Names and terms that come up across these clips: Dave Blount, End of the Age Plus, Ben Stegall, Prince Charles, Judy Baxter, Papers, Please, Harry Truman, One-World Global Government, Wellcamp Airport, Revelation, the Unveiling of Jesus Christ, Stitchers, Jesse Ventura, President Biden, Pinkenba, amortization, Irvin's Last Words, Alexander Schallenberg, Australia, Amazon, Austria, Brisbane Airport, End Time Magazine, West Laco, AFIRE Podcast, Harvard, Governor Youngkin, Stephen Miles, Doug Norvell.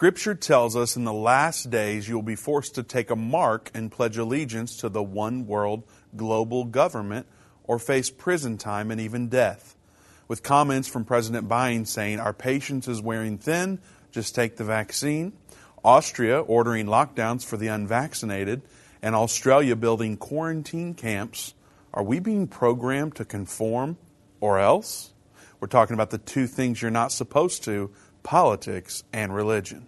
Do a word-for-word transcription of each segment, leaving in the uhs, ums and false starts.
Scripture tells us in the last days you'll be forced to take a mark and pledge allegiance to the one world global government or face prison time and even death. With comments from President Biden saying, "Our patience is wearing thin, just take the vaccine." Austria ordering lockdowns for the unvaccinated, and Australia building quarantine camps. Are we being programmed to conform or else? We're talking about the two things you're not supposed to, politics and religion.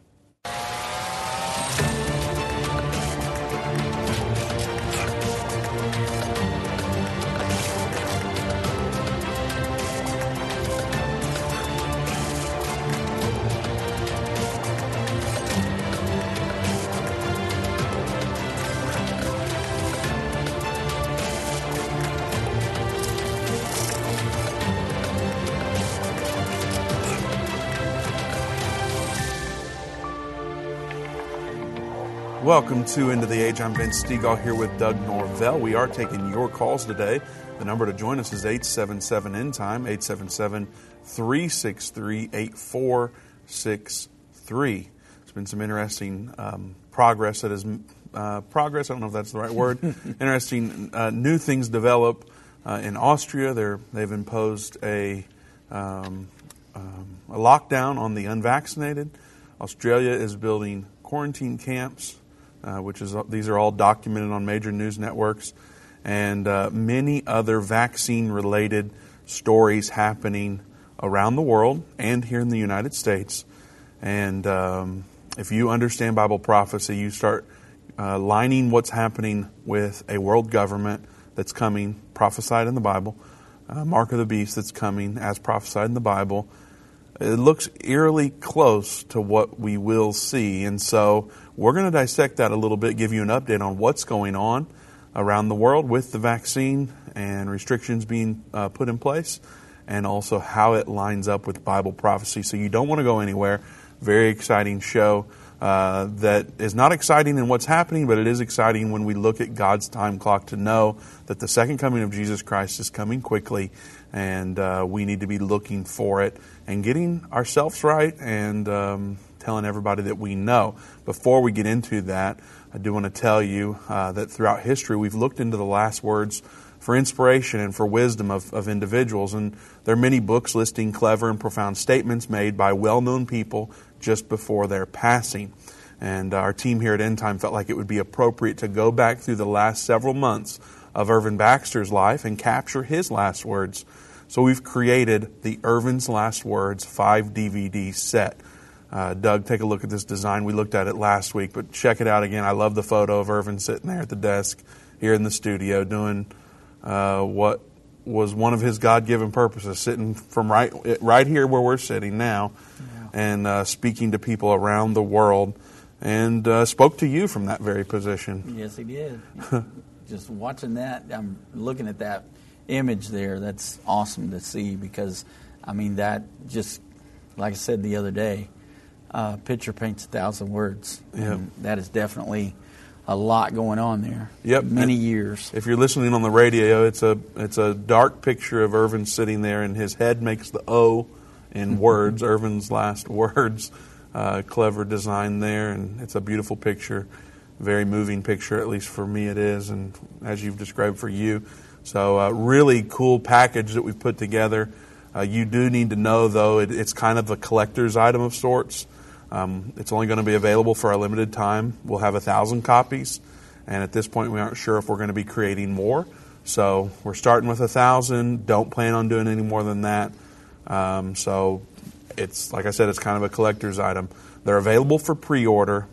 Welcome to End of the Age. I'm Ben Stegall here with Doug Norvell. We are taking your calls today. The number to join us is eight seven seven, end time, eight seven seven, three six three, eight four six three. It's been some interesting um, progress that is, uh, progress, I don't know if that's the right word, interesting uh, new things develop uh, in Austria. They're, they've imposed a, um, um, a lockdown on the unvaccinated. Australia is building quarantine camps. Uh, which is these are all documented on major news networks, and uh, many other vaccine-related stories happening around the world and here in the United States. And um, if you understand Bible prophecy, you start uh, lining what's happening with a world government that's coming, prophesied in the Bible, uh, Mark of the Beast that's coming as prophesied in the Bible. It looks eerily close to what we will see. And so we're going to dissect that a little bit, give you an update on what's going on around the world with the vaccine and restrictions being uh, put in place, and also how it lines up with Bible prophecy. So you don't want to go anywhere. Very exciting show uh, that is not exciting in what's happening, but it is exciting when we look at God's time clock to know that the second coming of Jesus Christ is coming quickly, and uh, we need to be looking for it and getting ourselves right and um, telling everybody that we know. Before we get into that, I do want to tell you uh, that throughout history, we've looked into the last words for inspiration and for wisdom of, of individuals. And there are many books listing clever and profound statements made by well-known people just before their passing. And our team here at End Time felt like it would be appropriate to go back through the last several months of Irvin Baxter's life and capture his last words. So we've created the Irvin's Last Words five D V D set. Uh, Doug, take a look at this design. We looked at it last week, but check it out again. I love the photo of Irvin sitting there at the desk here in the studio doing uh, what was one of his God-given purposes, sitting from right right here where we're sitting now, yeah. and uh, speaking to people around the world, and uh, spoke to you from that very position. Yes, he did. Just watching that, I'm looking at that image there. That's awesome to see because, I mean, that just, like I said the other day, uh, picture paints a thousand words. Yep. And that is definitely a lot going on there. Yep. Many and years. If you're listening on the radio, it's a it's a dark picture of Irvin sitting there, and his head makes the O in words, Irvin's Last Words. Uh, clever design there, and it's a beautiful picture. Very moving picture, at least for me it is, and as you've described for you. So a uh, really cool package that we've put together. Uh, you do need to know, though, it, it's kind of a collector's item of sorts. Um, it's only going to be available for a limited time. We'll have a thousand copies, and at this point we aren't sure if we're going to be creating more. So we're starting with a thousand. Don't plan on doing any more than that. Um, so it's, like I said, it's kind of a collector's item. They're available for pre-order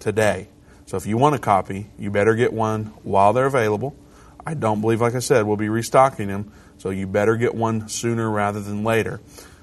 today. So if you want a copy, you better get one while they're available. I don't believe, like I said, we'll be restocking them, so you better get one sooner rather than later.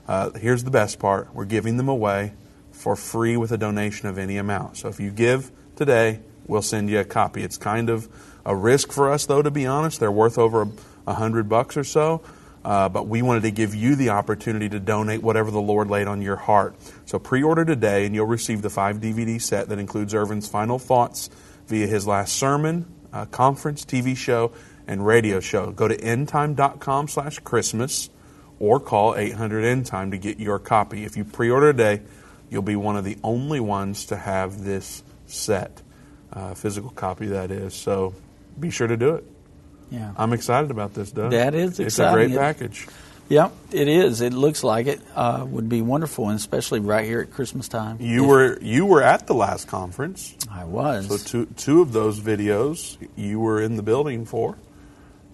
Uh, here's the best part. We're giving them away for free with a donation of any amount. So if you give today, we'll send you a copy. It's kind of a risk for us, though, to be honest. They're worth over a hundred bucks or so, uh, but we wanted to give you the opportunity to donate whatever the Lord laid on your heart. So pre-order today, and you'll receive the five D V D set that includes Irvin's final thoughts via his last sermon, uh, conference, T V show, and radio show. Go to endtime.com slash Christmas or call eight hundred End Time to get your copy. If you pre-order today, You'll be one of the only ones to have this set, uh, physical copy, that is. So be sure to do it. Yeah, I'm excited about this, Doug. That is exciting. It's a great package. Yep, it is. It looks like it uh, would be wonderful, and especially right here at Christmas time. You yeah. were you were at the last conference. I was. So two two of those videos you were in the building for,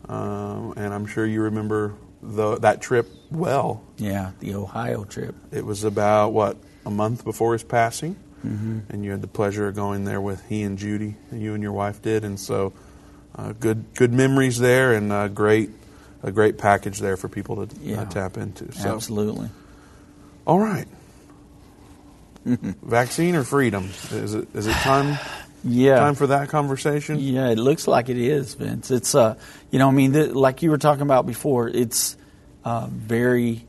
um, and I'm sure you remember the, that trip well. Yeah, the Ohio trip. It was about, what, a month before his passing, mm-hmm. and you had the pleasure of going there with he and Judy, and you and your wife did, and so uh, good good memories there, and uh, great. A great package there for people to yeah, uh, tap into. So. Absolutely. All right. Vaccine or freedom? Is it is it time? yeah. Time for that conversation? Yeah, it looks like it is, Vince. It's uh, you know, I mean, th- like you were talking about before, it's uh, very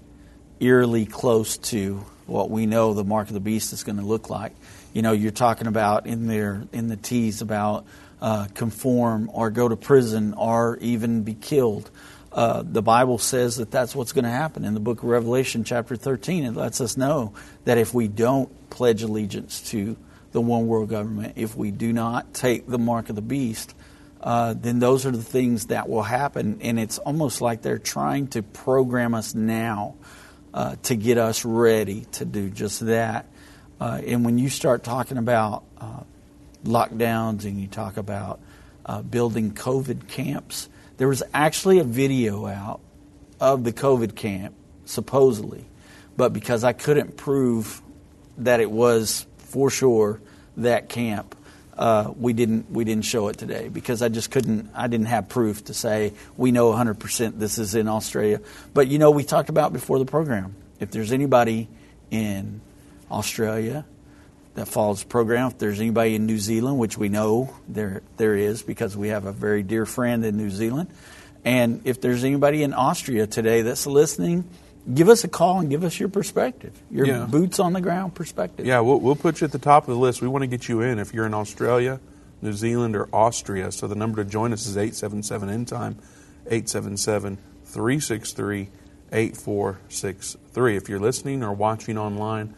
eerily close to what we know the mark of the beast is going to look like. You know, you're talking about in there in the tease about uh, conform or go to prison or even be killed. Uh, the Bible says that that's what's going to happen. In the book of Revelation, chapter thirteen, it lets us know that if we don't pledge allegiance to the one world government, if we do not take the mark of the beast, uh, then those are the things that will happen. And it's almost like they're trying to program us now uh, to get us ready to do just that. Uh, and when you start talking about uh, lockdowns and you talk about uh, building COVID camps, there was actually a video out of the COVID camp, supposedly, but because I couldn't prove that it was for sure that camp, uh, we didn't we didn't show it today because I just couldn't I didn't have proof to say we know one hundred percent this is in Australia. But you know, we talked about before the program, if there's anybody in Australia that follows the program, if there's anybody in New Zealand, which we know there there is because we have a very dear friend in New Zealand, and if there's anybody in Austria today that's listening, give us a call and give us your perspective, your yeah. boots on the ground perspective. Yeah, we'll, we'll put you at the top of the list. We want to get you in if you're in Australia, New Zealand, or Austria. So the number to join us is eight seven seven, End Time, eight seven seven, three six three, eight four six three. If you're listening or watching online,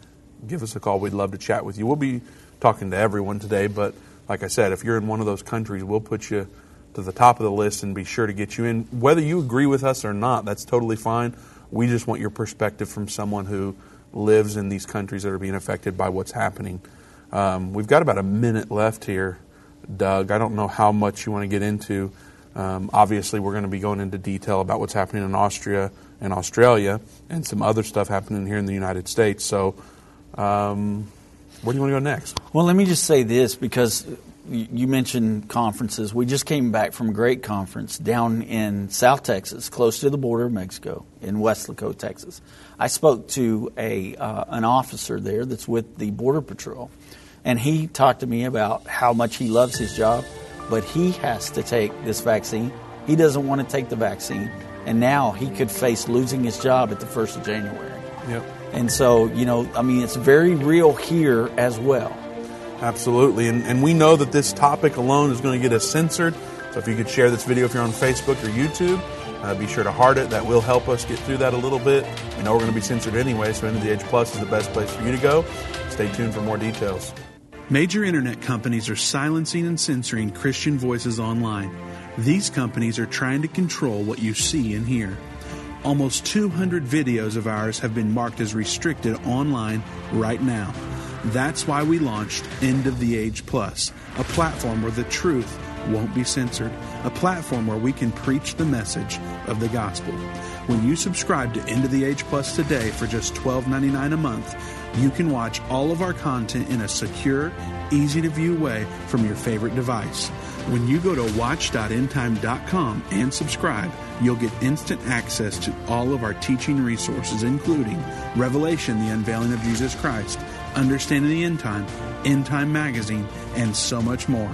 give us a call. We'd love to chat with you. We'll be talking to everyone today, but like I said, if you're in one of those countries, we'll put you to the top of the list and be sure to get you in. Whether you agree with us or not, that's totally fine. We just want your perspective from someone who lives in these countries that are being affected by what's happening. Um, we've got about a minute left here, Doug. I don't know how much you want to get into. Um, obviously, we're going to be going into detail about what's happening in Austria and Australia and some other stuff happening here in the United States. So, Um, where do you want to go next? Well, let me just say this, because you mentioned conferences. We just came back from a great conference down in South Texas, close to the border of Mexico, in West Laco, Texas. I spoke to a uh, an officer there that's with the Border Patrol, and he talked to me about how much he loves his job, but he has to take this vaccine. He doesn't want to take the vaccine, and now he could face losing his job at the first of January. Yep. And so, you know, I mean, it's very real here as well. Absolutely. And, and we know that this topic alone is going to get us censored. So if you could share this video if you're on Facebook or YouTube, uh, be sure to heart it. That will help us get through that a little bit. We know we're going to be censored anyway, so End of the Age Plus is the best place for you to go. Stay tuned for more details. Major internet companies are silencing and censoring Christian voices online. These companies are trying to control what you see and hear. Almost two hundred videos of ours have been marked as restricted online right now. That's why we launched End of the Age Plus, a platform where the truth won't be censored, a platform where we can preach the message of the gospel. When you subscribe to End of the Age Plus today for just twelve ninety-nine a month, you can watch all of our content in a secure, easy-to-view way from your favorite device. When you go to watch dot end time dot com and subscribe, you'll get instant access to all of our teaching resources, including Revelation, the Unveiling of Jesus Christ, Understanding the End Time, End Time Magazine, and so much more.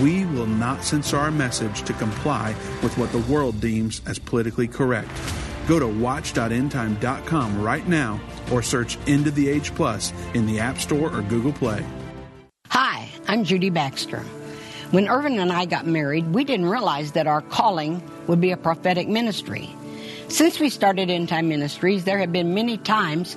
We will not censor our message to comply with what the world deems as politically correct. Go to watch dot end time dot com right now or search End of the Age Plus in the App Store or Google Play. Hi, I'm Judy Baxter. When Irvin and I got married, we didn't realize that our calling would be a prophetic ministry. Since we started Endtime Ministries, there have been many times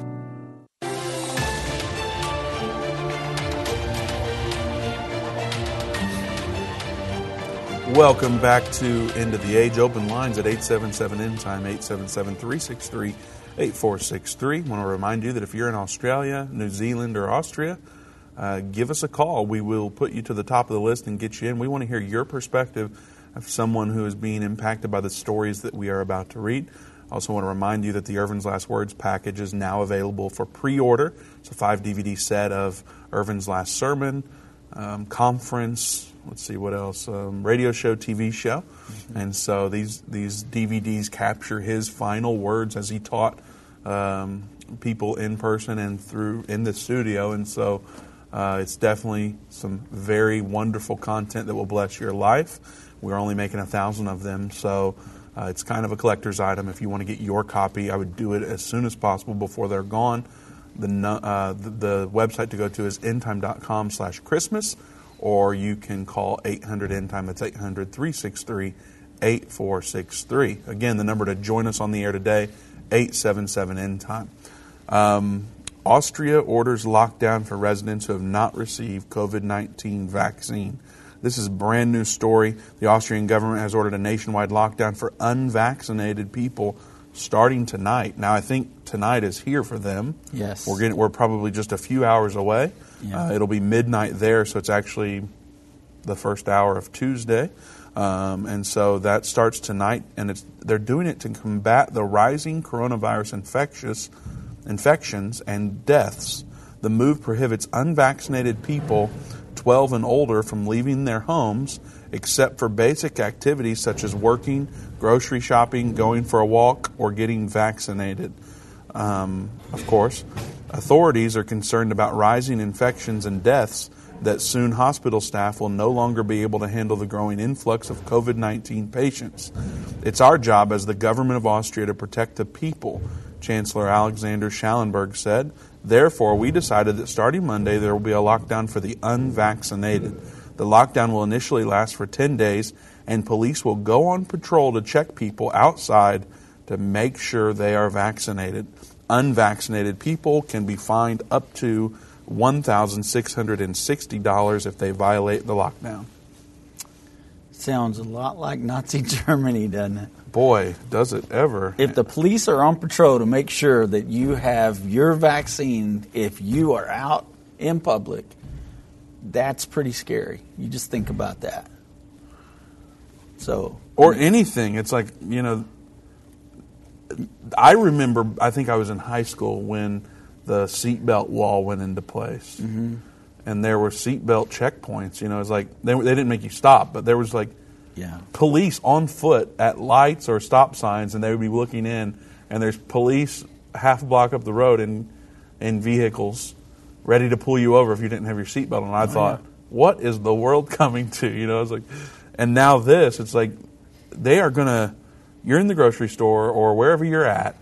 Welcome back to End of the Age. Open lines at eight seven seven end time, eight seven seven, three six three, eight four six three. I want to remind you that if you're in Australia, New Zealand, or Austria, uh, give us a call. We will put you to the top of the list and get you in. We want to hear your perspective of someone who is being impacted by the stories that we are about to read. I also want to remind you that the Irvin's Last Words package is now available for pre-order. It's a five D V D set of Irvin's Last Sermon, um, conference, let's see what else, um, radio show, T V show. Mm-hmm. And so these these D V Ds capture his final words as he taught um, people in person and through in the studio. And so uh, it's definitely some very wonderful content that will bless your life. We're only making a thousand of them, so uh, it's kind of a collector's item. If you want to get your copy, I would do it as soon as possible before they're gone. The uh, the, the website to go to is endtime dot com slash Christmas. Or you can call eight hundred end time. That's eight hundred, three six three, eight four six three. Again, the number to join us on the air today, eight seven seven end time. Um, Austria orders lockdown for residents who have not received covid nineteen vaccine. This is a brand new story. The Austrian government has ordered a nationwide lockdown for unvaccinated people starting tonight. Now, I think tonight is here for them. Yes. We're getting, we're probably just a few hours away. Yeah. Uh, it'll be midnight there, so it's actually the first hour of Tuesday. Um, and so that starts tonight, and it's they're doing it to combat the rising coronavirus infectious infections and deaths. The move prohibits unvaccinated people twelve and older from leaving their homes except for basic activities such as working, grocery shopping, going for a walk, or getting vaccinated. Um, of course, authorities are concerned about rising infections and deaths that soon hospital staff will no longer be able to handle the growing influx of covid nineteen patients. It's our job as the government of Austria to protect the people, Chancellor Alexander Schallenberg said. Therefore, we decided that starting Monday there will be a lockdown for the unvaccinated. The lockdown will initially last for ten days, and police will go on patrol to check people outside to make sure they are vaccinated. Unvaccinated people can be fined up to one thousand six hundred sixty dollars if they violate the lockdown. Sounds a lot like Nazi Germany, doesn't it? Boy, does it ever. If the police are on patrol to make sure that you have your vaccine if you are out in public, that's pretty scary. You just think about that. So, or I mean, anything. It's like, you know, I remember, I think I was in high school when the seatbelt law went into place. Mm-hmm. And there were seatbelt checkpoints. You know, it's like they, they didn't make you stop, but there was like yeah. police on foot at lights or stop signs, and they would be looking in, and there's police half a block up the road in, in vehicles ready to pull you over if you didn't have your seatbelt on. I oh, thought, yeah. what is the world coming to? You know, I was like, and now this, it's like they are going to, you're in the grocery store or wherever you're at,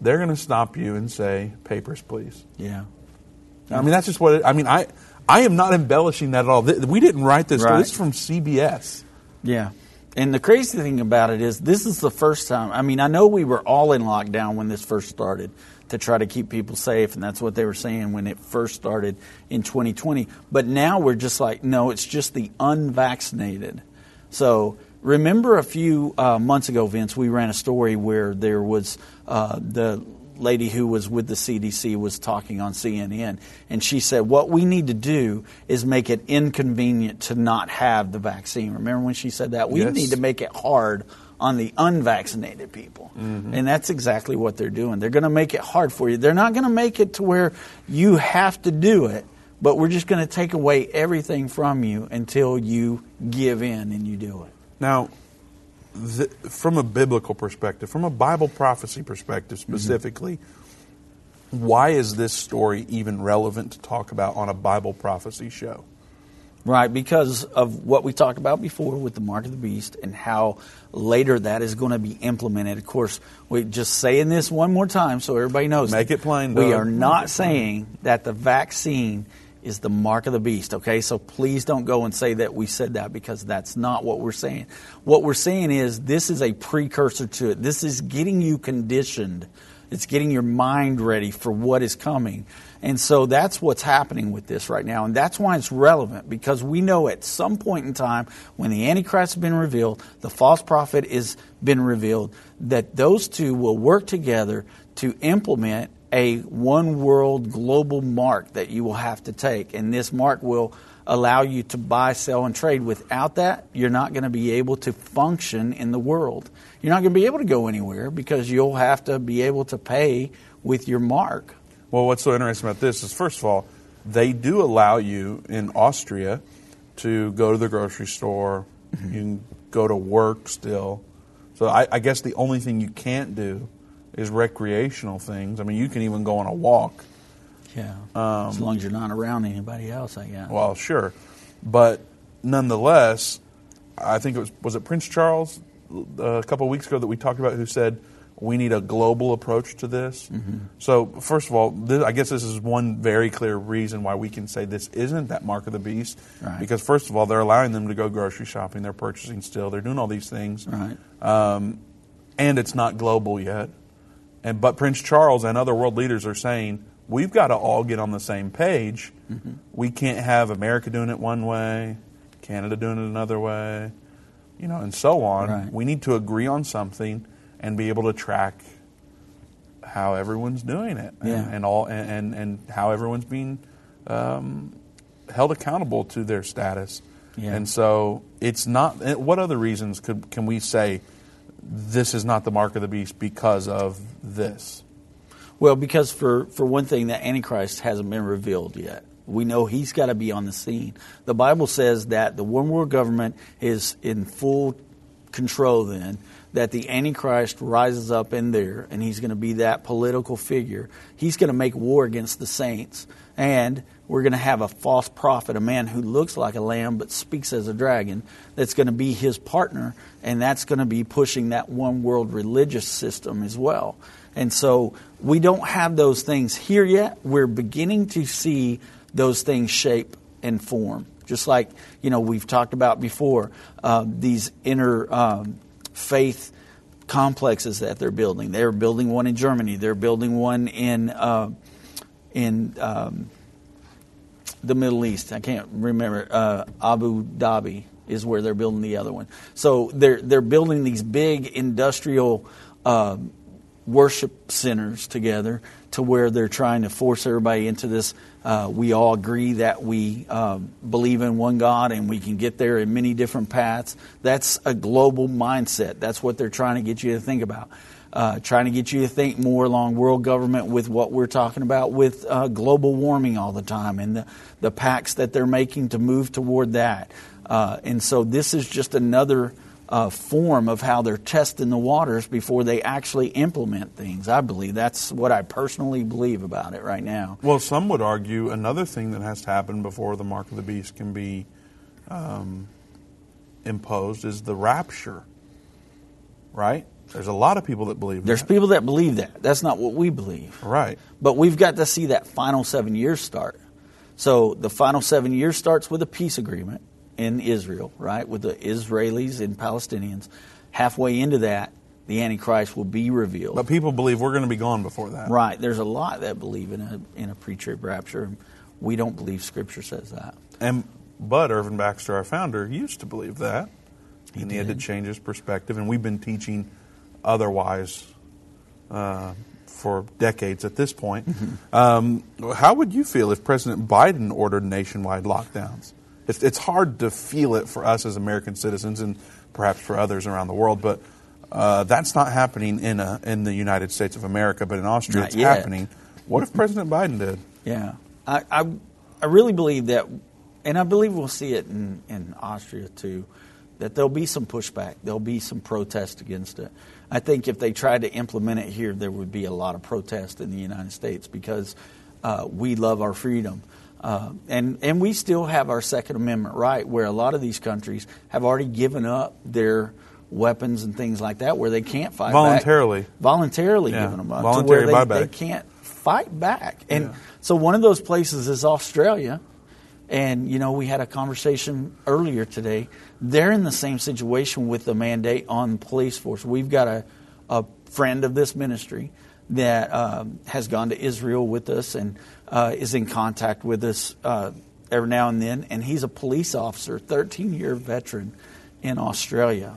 they're going to stop you and say, papers, please. Yeah. I mean, that's just what, it, I mean, I I am not embellishing that at all. We didn't write this. Right. This is from C B S. Yeah. And the crazy thing about it is this is the first time. I mean, I know we were all in lockdown when this first started to try to keep people safe. And that's what they were saying when it first started in twenty twenty. But now we're just like, no, it's just the unvaccinated. So remember a few uh, months ago, Vince, we ran a story where there was uh, the lady who was with the C D C was talking on C N N, and she said, what we need to do is make it inconvenient to not have the vaccine. Remember when she said that? We yes. need to make it hard on the unvaccinated people. Mm-hmm. And that's exactly what they're doing. They're going to make it hard for you. They're not going to make it to where you have to do it, but we're just going to take away everything from you until you give in and you do it. Now, the, from a biblical perspective, from a Bible prophecy perspective specifically, mm-hmm. why is this story even relevant to talk about on a Bible prophecy show? Right, because of what we talked about before with the mark of the beast and how later that is going to be implemented. Of course, we're just saying this one more time so everybody knows. Make it plain, Doug. We are not saying that the vaccine is the mark of the beast, okay? So please don't go and say that we said that, because that's not what we're saying. What we're saying is this is a precursor to it. This is getting you conditioned. It's getting your mind ready for what is coming. And so that's what's happening with this right now. And that's why it's relevant, because we know at some point in time when the Antichrist has been revealed, the false prophet has been revealed, that those two will work together to implement a one world global mark that you will have to take. And this mark will allow you to buy, sell, and trade. Without that, you're not going to be able to function in the world. You're not going to be able to go anywhere because you'll have to be able to pay with your mark. Well, what's so interesting about this is, first of all, they do allow you in Austria to go to the grocery store. Mm-hmm. You can go to work still. So I, I guess the only thing you can't do is recreational things. I mean, you can even go on a walk. Yeah, um, as long as you're not around anybody else, I guess. Well, sure. But nonetheless, I think it was, was it Prince Charles a couple of weeks ago that we talked about, who said, we need a global approach to this. Mm-hmm. So, first of all, this, I guess this is one very clear reason why we can say this isn't that mark of the beast. Right. Because, first of all, they're allowing them to go grocery shopping. They're purchasing still. They're doing all these things. Right. Um, and it's not global yet. And but Prince Charles and other world leaders are saying, we've got to all get on the same page. Mm-hmm. We can't have America doing it one way, Canada doing it another way, you know, and so on. Right. We need to agree on something and be able to track how everyone's doing it, yeah. and, and all, and, and, and how everyone's being um, held accountable to their status. Yeah. And so it's not. What other reasons could can we say this is not the mark of the beast because of this? Well, because for, for one thing, the Antichrist hasn't been revealed yet. We know he's got to be on the scene. The Bible says that the one world government is in full control then, that the Antichrist rises up in there, and he's going to be that political figure. He's going to make war against the saints, and we're going to have a false prophet, a man who looks like a lamb but speaks as a dragon, that's going to be his partner, and that's going to be pushing that one world religious system as well. And so we don't have those things here yet. We're beginning to see those things shape and form, just like, you know, we've talked about before, uh, these inner um, faith complexes that they're building. They're building one in Germany. They're building one in uh, in um, the Middle East. I can't remember. Uh, Abu Dhabi is where they're building the other one. So they're they're building these big industrial uh, worship centers together, to where they're trying to force everybody into this. Uh, we all agree that we uh, believe in one God, and we can get there in many different paths. That's a global mindset. That's what they're trying to get you to think about. Uh, trying to get you to think more along world government with what we're talking about with uh, global warming all the time, and the, the pacts that they're making to move toward that. Uh, and so this is just another Uh, form of how they're testing the waters before they actually implement things. I believe that's what I personally believe about it right now. Well, some would argue another thing that has to happen before the mark of the beast can be um, imposed is the rapture, right? There's a lot of people that believe There's that. There's people that believe that. That's not what we believe. Right. But we've got to see that final seven years start. So the final seven years starts with a peace agreement in Israel, right, with the Israelis and Palestinians. Halfway into that, the Antichrist will be revealed. But people believe we're going to be gone before that. Right. There's a lot that believe in a in a pre-trib rapture. We don't believe Scripture says that. And but Irvin Baxter, our founder, used to believe that. He and did. He had to change his perspective. And we've been teaching otherwise uh, for decades at this point. Mm-hmm. Um, how would you feel if President Biden ordered nationwide lockdowns? It's hard to feel it for us as American citizens, and perhaps for others around the world, but Uh, that's not happening in a, in the United States of America, but in Austria it's happening. What if President Biden did? Yeah, I, I I really believe that, and I believe we'll see it in, in Austria too, that there'll be some pushback. There'll be some protest against it. I think if they tried to implement it here, there would be a lot of protest in the United States because uh, we love our freedom. Uh, and, and we still have our Second Amendment right, where a lot of these countries have already given up their weapons and things like that, where they can't fight voluntarily. back. Voluntarily. Voluntarily yeah. giving them up. Voluntary to where they, they can't fight back. And yeah. so one of those places is Australia. And, you know, we had a conversation earlier today. They're in the same situation with the mandate on the police force. We've got a, a friend of this ministry that um, has gone to Israel with us and uh, is in contact with us uh, every now and then. And he's a police officer, thirteen-year veteran in Australia.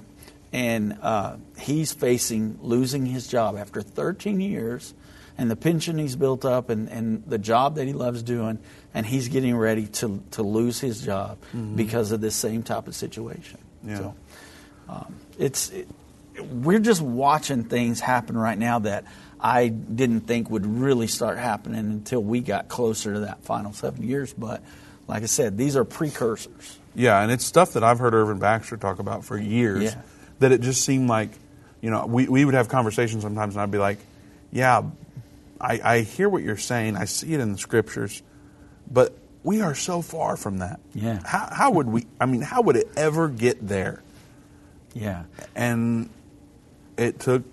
And uh, he's facing losing his job after thirteen years and the pension he's built up and, and the job that he loves doing. And he's getting ready to, to lose his job mm-hmm. because of this same type of situation. Yeah. So um, it's it, we're just watching things happen right now that I didn't think would really start happening until we got closer to that final seven years. But like I said, these are precursors. Yeah, and it's stuff that I've heard Irvin Baxter talk about for years. Yeah. That it just seemed like, you know, we, we would have conversations sometimes and I'd be like, yeah, I, I hear what you're saying. I see it in the scriptures. But we are so far from that. Yeah. How, how would we, I mean, how would it ever get there? Yeah. And it took,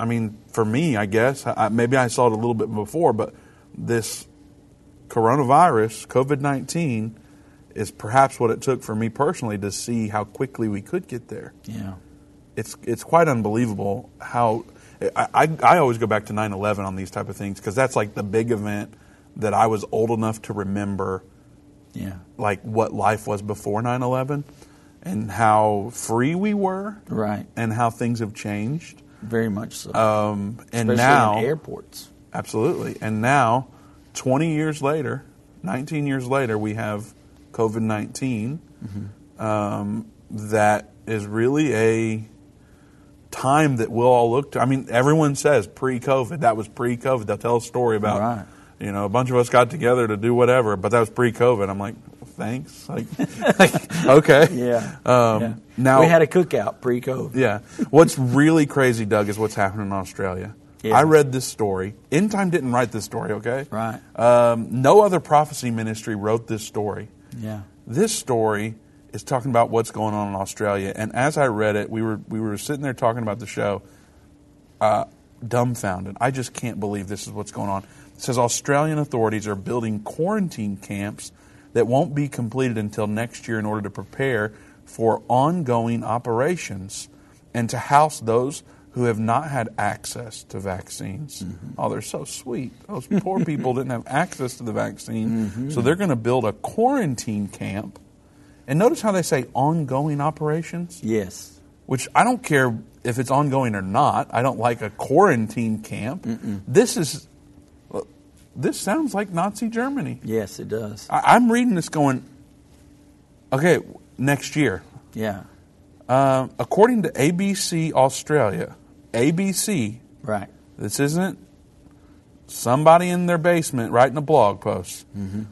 I mean, for me, I guess, I, maybe I saw it a little bit before, but this coronavirus, covid nineteen, is perhaps what it took for me personally to see how quickly we could get there. Yeah. It's it's quite unbelievable how, I, I, I always go back to nine eleven on these type of things, because that's like the big event that I was old enough to remember, yeah, like what life was before nine eleven and how free we were, right, and how things have changed. Very much so. Um, and Especially now, in airports. Absolutely. And now, twenty years later, nineteen years later, we have covid nineteen mm-hmm. um, that is really a time that we'll all look to. I mean, everyone says pre-COVID, that was pre-COVID. They'll tell a story about, right. you know, a bunch of us got together to do whatever, but that was pre-COVID. I'm like, thanks. Like, like okay. Yeah. Um, yeah. Now we had a cookout pre-COVID. Yeah. What's really crazy, Doug, is what's happening in Australia. Yeah. I read this story. End Time didn't write this story, okay? Right. Um, no other prophecy ministry wrote this story. Yeah. This story is talking about what's going on in Australia. And as I read it, we were we were sitting there talking about the show, uh, dumbfounded. I just can't believe this is what's going on. It says Australian authorities are building quarantine camps that won't be completed until next year in order to prepare for ongoing operations and to house those who have not had access to vaccines. Mm-hmm. Oh, they're so sweet. Those poor people didn't have access to the vaccine. Mm-hmm. So they're going to build a quarantine camp. And notice how they say ongoing operations. Yes. Which I don't care if it's ongoing or not. I don't like a quarantine camp. Mm-mm. This is... This sounds like Nazi Germany. Yes, it does. I, I'm reading this going, okay, next year. Yeah. Uh, according to A B C Australia, A B C. Right. This isn't somebody in their basement writing a blog post. Mm-hmm.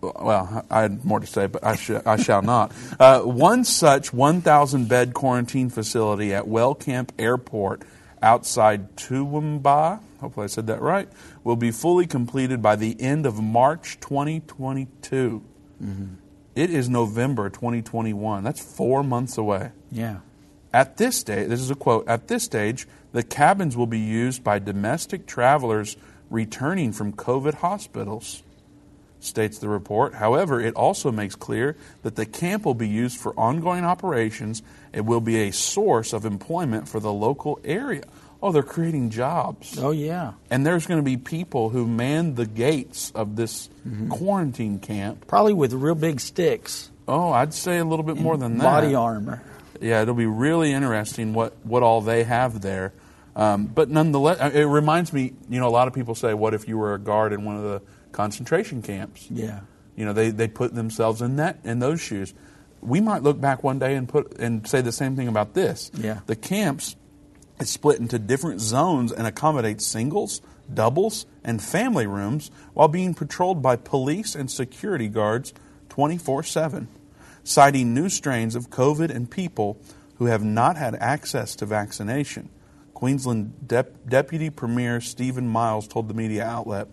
Well, I had more to say, but I, sh- I shall not. Uh, one such one thousand bed quarantine facility at Wellcamp Airport outside Toowoomba, hopefully I said that right, will be fully completed by the end of March twenty twenty-two. Mm-hmm. It is November twenty twenty-one. That's four months away. Yeah. At this stage, this is a quote, at this stage, the cabins will be used by domestic travelers returning from COVID hospitals, states the report. However, it also makes clear that the camp will be used for ongoing operations. It will be a source of employment for the local area. Oh, they're creating jobs. Oh, yeah. And there's going to be people who man the gates of this mm-hmm. quarantine camp. Probably with real big sticks. Oh, I'd say a little bit and more than that. Body armor. Yeah, it'll be really interesting what, what all they have there. Um, but nonetheless, it reminds me, you know, a lot of people say, what if you were a guard in one of the concentration camps? Yeah. You know, they, they put themselves in that in those shoes. we might look back one day and put and say the same thing about this. Yeah. The camps is split into different zones and accommodates singles, doubles, and family rooms while being patrolled by police and security guards twenty-four seven, citing new strains of COVID and people who have not had access to vaccination. Queensland De- Deputy Premier Stephen Miles told the media outlet,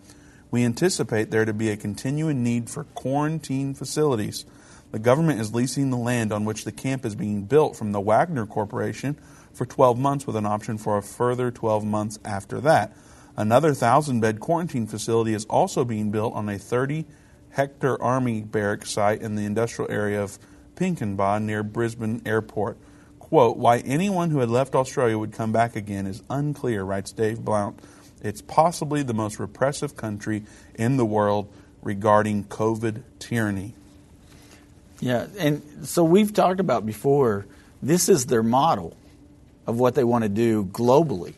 "We anticipate there to be a continuing need for quarantine facilities. The government is leasing the land on which the camp is being built from the Wagner Corporation for twelve months with an option for a further twelve months after that. Another one thousand bed quarantine facility is also being built on a thirty hectare army barrack site in the industrial area of Pinkenba near Brisbane Airport." Quote, "Why anyone who had left Australia would come back again is unclear," writes Dave Blount. "It's possibly the most repressive country in the world regarding COVID tyranny." Yeah, and so we've talked about before, this is their model of what they want to do globally.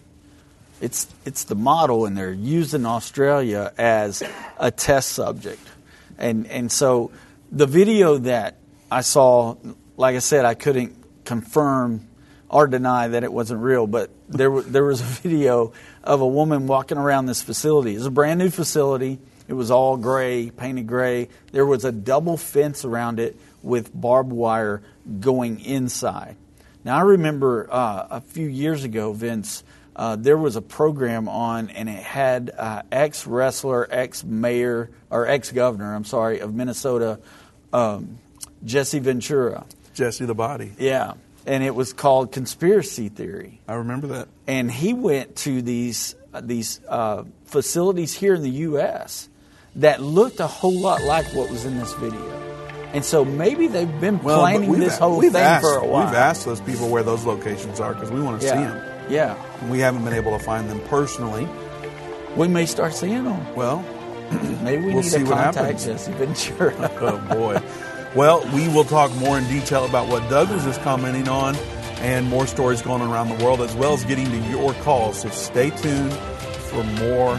It's it's the model, and they're using Australia as a test subject. And and so the video that I saw, like I said, I couldn't confirm or deny that it wasn't real, but there w- there was a video of a woman walking around this facility. It's a brand new facility. It was all gray, painted gray. There was a double fence around it with barbed wire going inside. Now, I remember uh, a few years ago, Vince, uh, there was a program on, and it had uh, ex-wrestler, ex-mayor, or ex-governor, I'm sorry, of Minnesota, um, Jesse Ventura. Jesse the Body. Yeah, and it was called Conspiracy Theory. I remember that. And he went to these, these uh, facilities here in the U S that looked a whole lot like what was in this video. And so maybe they've been well, planning this whole thing asked, for a while. We've asked those people where those locations are because we want to yeah. see them. Yeah. And we haven't been able to find them personally. We may start seeing them. Well, maybe we we'll need to contact Jesse Ventura. Oh, boy. Well, we will talk more in detail about what Doug was just commenting on and more stories going around the world as well as getting to your calls. So stay tuned for more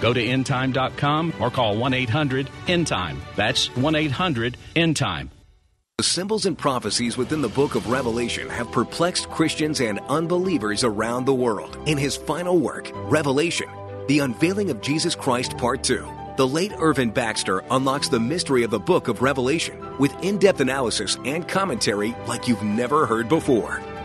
Go to end time dot com or call one eight hundred end time. That's one eight hundred end time. The symbols and prophecies within the book of Revelation have perplexed Christians and unbelievers around the world. In his final work, Revelation, the Unveiling of Jesus Christ, Part two, the late Irvin Baxter unlocks the mystery of the book of Revelation with in-depth analysis and commentary like you've never heard before.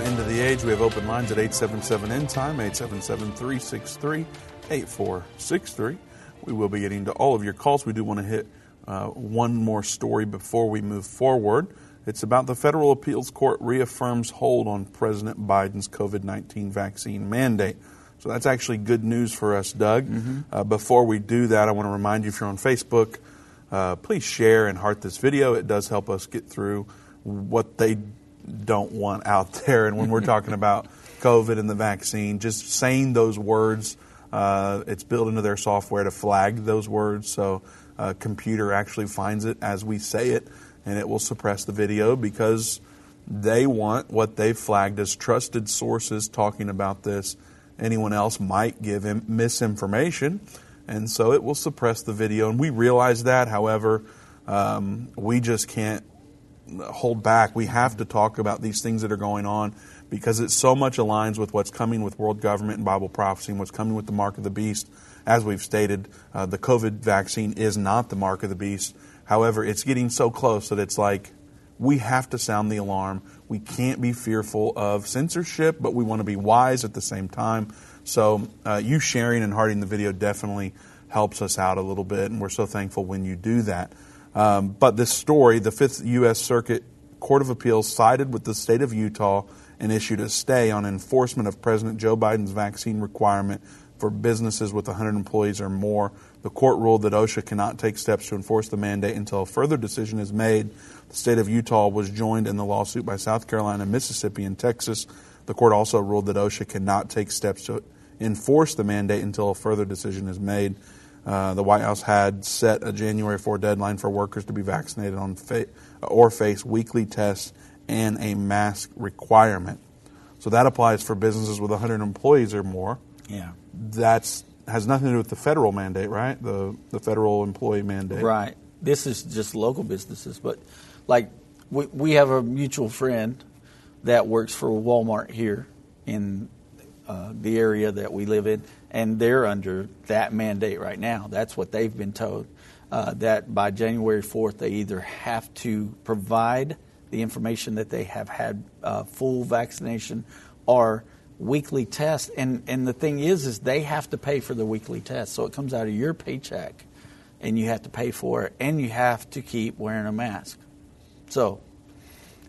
End of the Age. We have open lines at eight seven seven end time, eight seven seven, three six three, eight four six three. We will be getting to all of your calls. We do want to hit uh, one more story before we move forward. It's about the federal appeals court reaffirms hold on President Biden's COVID nineteen vaccine mandate. So that's actually good news for us, Doug. Mm-hmm. Uh, before we do that, I want to remind you, if you're on Facebook, uh, please share and heart this video. It does help us get through what they don't want out there. And when we're talking about COVID and the vaccine, just saying those words, uh, it's built into their software to flag those words. So a computer actually finds it as we say it, and it will suppress the video because They want what they flagged as trusted sources talking about this. Anyone else might give him misinformation, and so it will suppress the video. And we realize that. However, um, we just can't hold back. We have to talk about these things that are going on because it so much aligns with what's coming with world government and Bible prophecy and what's coming with the mark of the beast. As we've stated, uh, the COVID vaccine is not the mark of the beast. However, it's getting so close that it's like, we have to sound the alarm. We can't be fearful of censorship, but we want to be wise at the same time. So uh, you sharing and hearting the video definitely helps us out a little bit, and we're so thankful when you do that. Um, but this story, the Fifth U S Circuit Court of Appeals sided with the state of Utah and issued a stay on enforcement of President Joe Biden's vaccine requirement for businesses with one hundred employees or more. The court ruled that OSHA cannot take steps to enforce the mandate until a further decision is made. The state of Utah was joined in the lawsuit by South Carolina, Mississippi, and Texas. The court also ruled that OSHA cannot take steps to enforce the mandate until a further decision is made. Uh, the White House had set a January fourth deadline for workers to be vaccinated on fa- or face weekly tests and a mask requirement. So that applies for businesses with one hundred employees or more. Yeah, that's has nothing to do with the federal mandate, right? The the federal employee mandate. Right. This is just local businesses, but. Like, we we have a mutual friend that works for Walmart here in uh, the area that we live in, and they're under that mandate right now. That's what they've been told, uh, that by January fourth they either have to provide the information that they have had uh, full vaccination or weekly tests. And, and the thing is, is they have to pay for the weekly test, so it comes out of your paycheck, and you have to pay for it, and you have to keep wearing a mask. So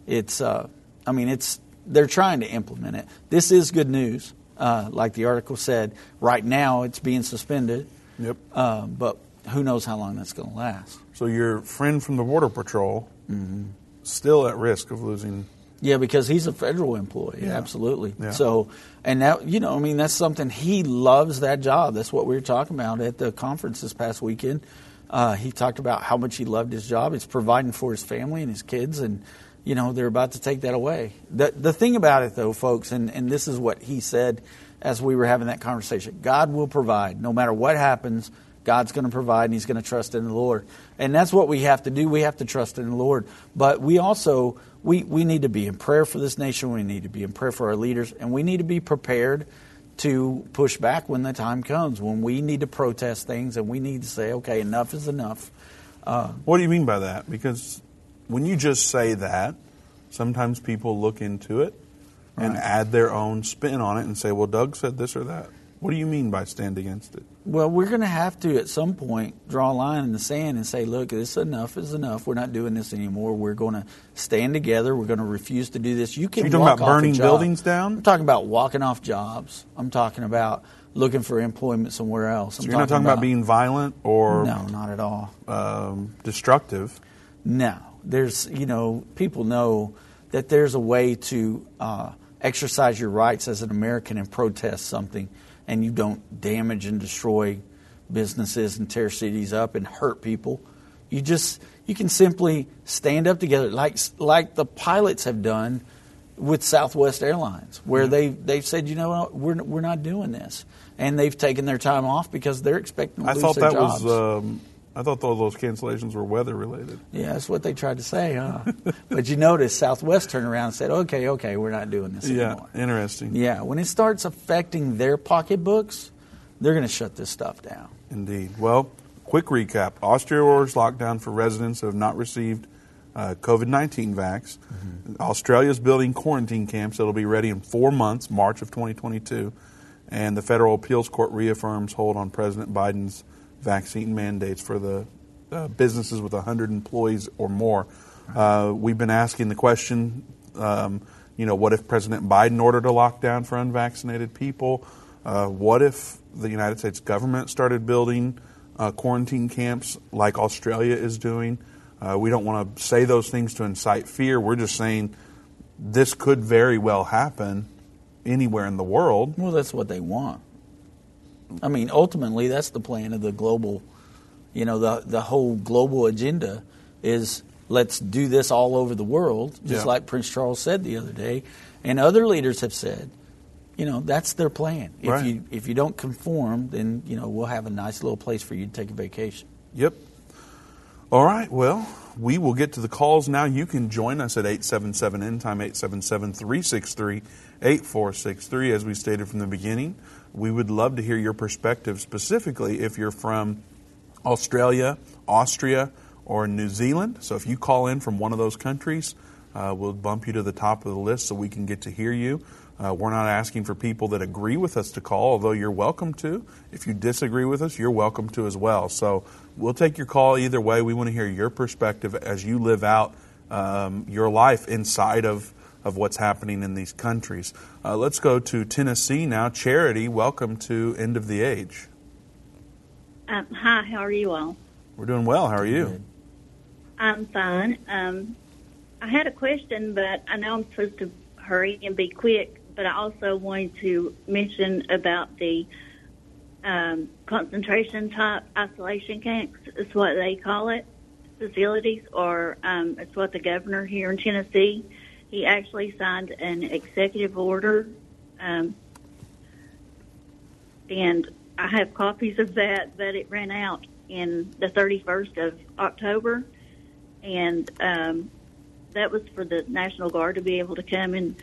it's, uh, I mean, it's, they're trying to implement it. This is good news. Uh, like the article said, right now it's being suspended. Yep. Uh, but who knows how long that's going to last. So your friend from the Border Patrol, mm-hmm. still at risk of losing. Yeah, because he's a federal employee. Yeah. Absolutely. Yeah. So, and that, you know, I mean, that's something he loves that job. That's what we were talking about at the conference this past weekend. Uh, he talked about how much he loved his job. It's providing for his family and his kids, and, you know, they're about to take that away. The the thing about it, though, folks, and, and this is what he said as we were having that conversation, God will provide. No matter what happens, God's going to provide, and he's going to trust in the Lord. And that's what we have to do. We have to trust in the Lord. But we also, we, we need to be in prayer for this nation. We need to be in prayer for our leaders, and we need to be prepared to push back when the time comes, when we need to protest things and we need to say, okay, enough is enough. Uh, what do you mean by that? Because when you just say that, sometimes people look into it and right. add their own spin on it and say, well, Doug said this or that. What do you mean by stand against it? Well, we're going to have to at some point draw a line in the sand and say, look, this enough is enough. We're not doing this anymore. We're going to stand together. We're going to refuse to do this. You can so you're walk talking about burning buildings down? I'm talking about walking off jobs. I'm talking about looking for employment somewhere else. So I'm you're talking not talking about, about being violent or no, not at all. Um, destructive? No. There's, you know, people know that there's a way to uh, exercise your rights as an American and protest something. And you don't damage and destroy businesses and tear cities up and hurt people. You just you can simply stand up together like like the pilots have done with Southwest Airlines, where yeah. they they've said, you know what, we're we're not doing this, and they've taken their time off because they're expecting to I lose thought their that jobs. Was, um, I thought all those cancellations were weather related. Yeah, that's what they tried to say, huh? But you notice Southwest turned around and said, okay, okay, we're not doing this yeah, anymore. Yeah, interesting. Yeah, when it starts affecting their pocketbooks, they're going to shut this stuff down. Indeed. Well, quick recap. Austria orders lockdown for residents who have not received uh, COVID nineteen vax. Mm-hmm. Australia's building quarantine camps that will be ready in four months, March of twenty twenty-two. And the Federal Appeals Court reaffirms hold on President Biden's vaccine mandates for the uh, businesses with one hundred employees or more. Uh, we've been asking the question, um, you know, what if President Biden ordered a lockdown for unvaccinated people? Uh, what if the United States government started building uh, quarantine camps like Australia is doing? Uh, we don't want to say those things to incite fear. We're just saying this could very well happen anywhere in the world. Well, that's what they want. I mean, ultimately, that's the plan of the global, you know, the the whole global agenda is let's do this all over the world, just yeah. like Prince Charles said the other day. And other leaders have said, you know, that's their plan. If right. you if you don't conform, then, you know, we'll have a nice little place for you to take a vacation. Yep. All right. Well, we will get to the calls now. You can join us at eight seven seven, end time, eight seven seven, three six three, eight four six three. As we stated from the beginning, we would love to hear your perspective, specifically if you're from Australia, Austria, or New Zealand. So if you call in from one of those countries, uh, we'll bump you to the top of the list so we can get to hear you. Uh, we're not asking for people that agree with us to call, although you're welcome to. If you disagree with us, you're welcome to as well. So we'll take your call either way. We want to hear your perspective as you live out um, your life inside of, of what's happening in these countries. Uh, let's go to Tennessee now. Charity, welcome to End of the Age. Um, hi, how are you all? We're doing well. How are you? I'm fine. Um, I had a question, but I know I'm supposed to hurry and be quick, but I also wanted to mention about the um, concentration-type isolation camps, is what they call it, facilities, or um, it's what the governor here in Tennessee, he actually signed an executive order, um, and I have copies of that, but it ran out in the thirty-first of October, and um, that was for the National Guard to be able to come and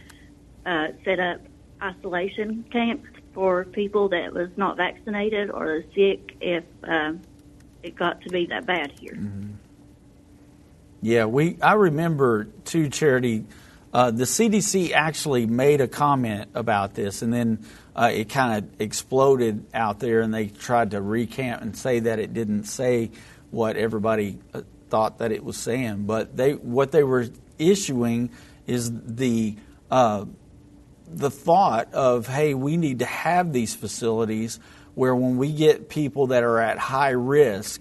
uh, set up isolation camps for people that was not vaccinated or sick if uh, it got to be that bad here. Mm-hmm. Yeah, we. I remember, too, Charity, uh, the C D C actually made a comment about this, and then Uh, it kind of exploded out there, and they tried to recant and say that it didn't say what everybody uh, thought that it was saying. But they, what they were issuing is the uh, the thought of, hey, we need to have these facilities where when we get people that are at high risk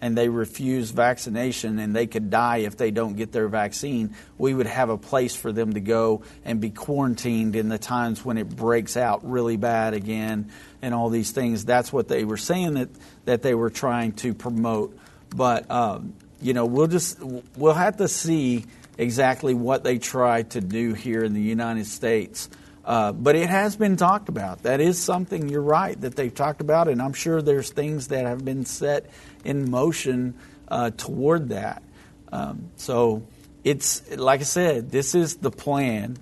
and they refuse vaccination and they could die if they don't get their vaccine, we would have a place for them to go and be quarantined in the times when it breaks out really bad again and all these things. That's what they were saying that, that they were trying to promote. But, um, you know, we'll just we'll have to see exactly what they try to do here in the United States. Uh, but it has been talked about. That is something, you're right, that they've talked about, and I'm sure there's things that have been set in motion uh, toward that. Um, so it's, like I said, this is the plan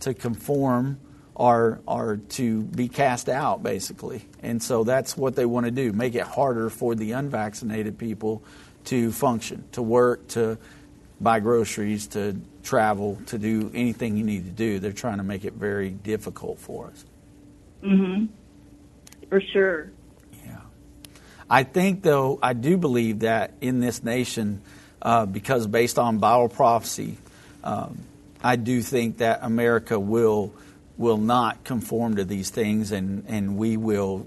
to conform or, or to be cast out, basically. And so that's what they want to do, make it harder for the unvaccinated people to function, to work, to buy groceries, to travel, to do anything you need to do. They're trying to make it very difficult for us. Mm-hmm. For sure. Yeah. I think, though, I do believe that in this nation, uh, because based on Bible prophecy, um, I do think that America will will not conform to these things, and, and we will,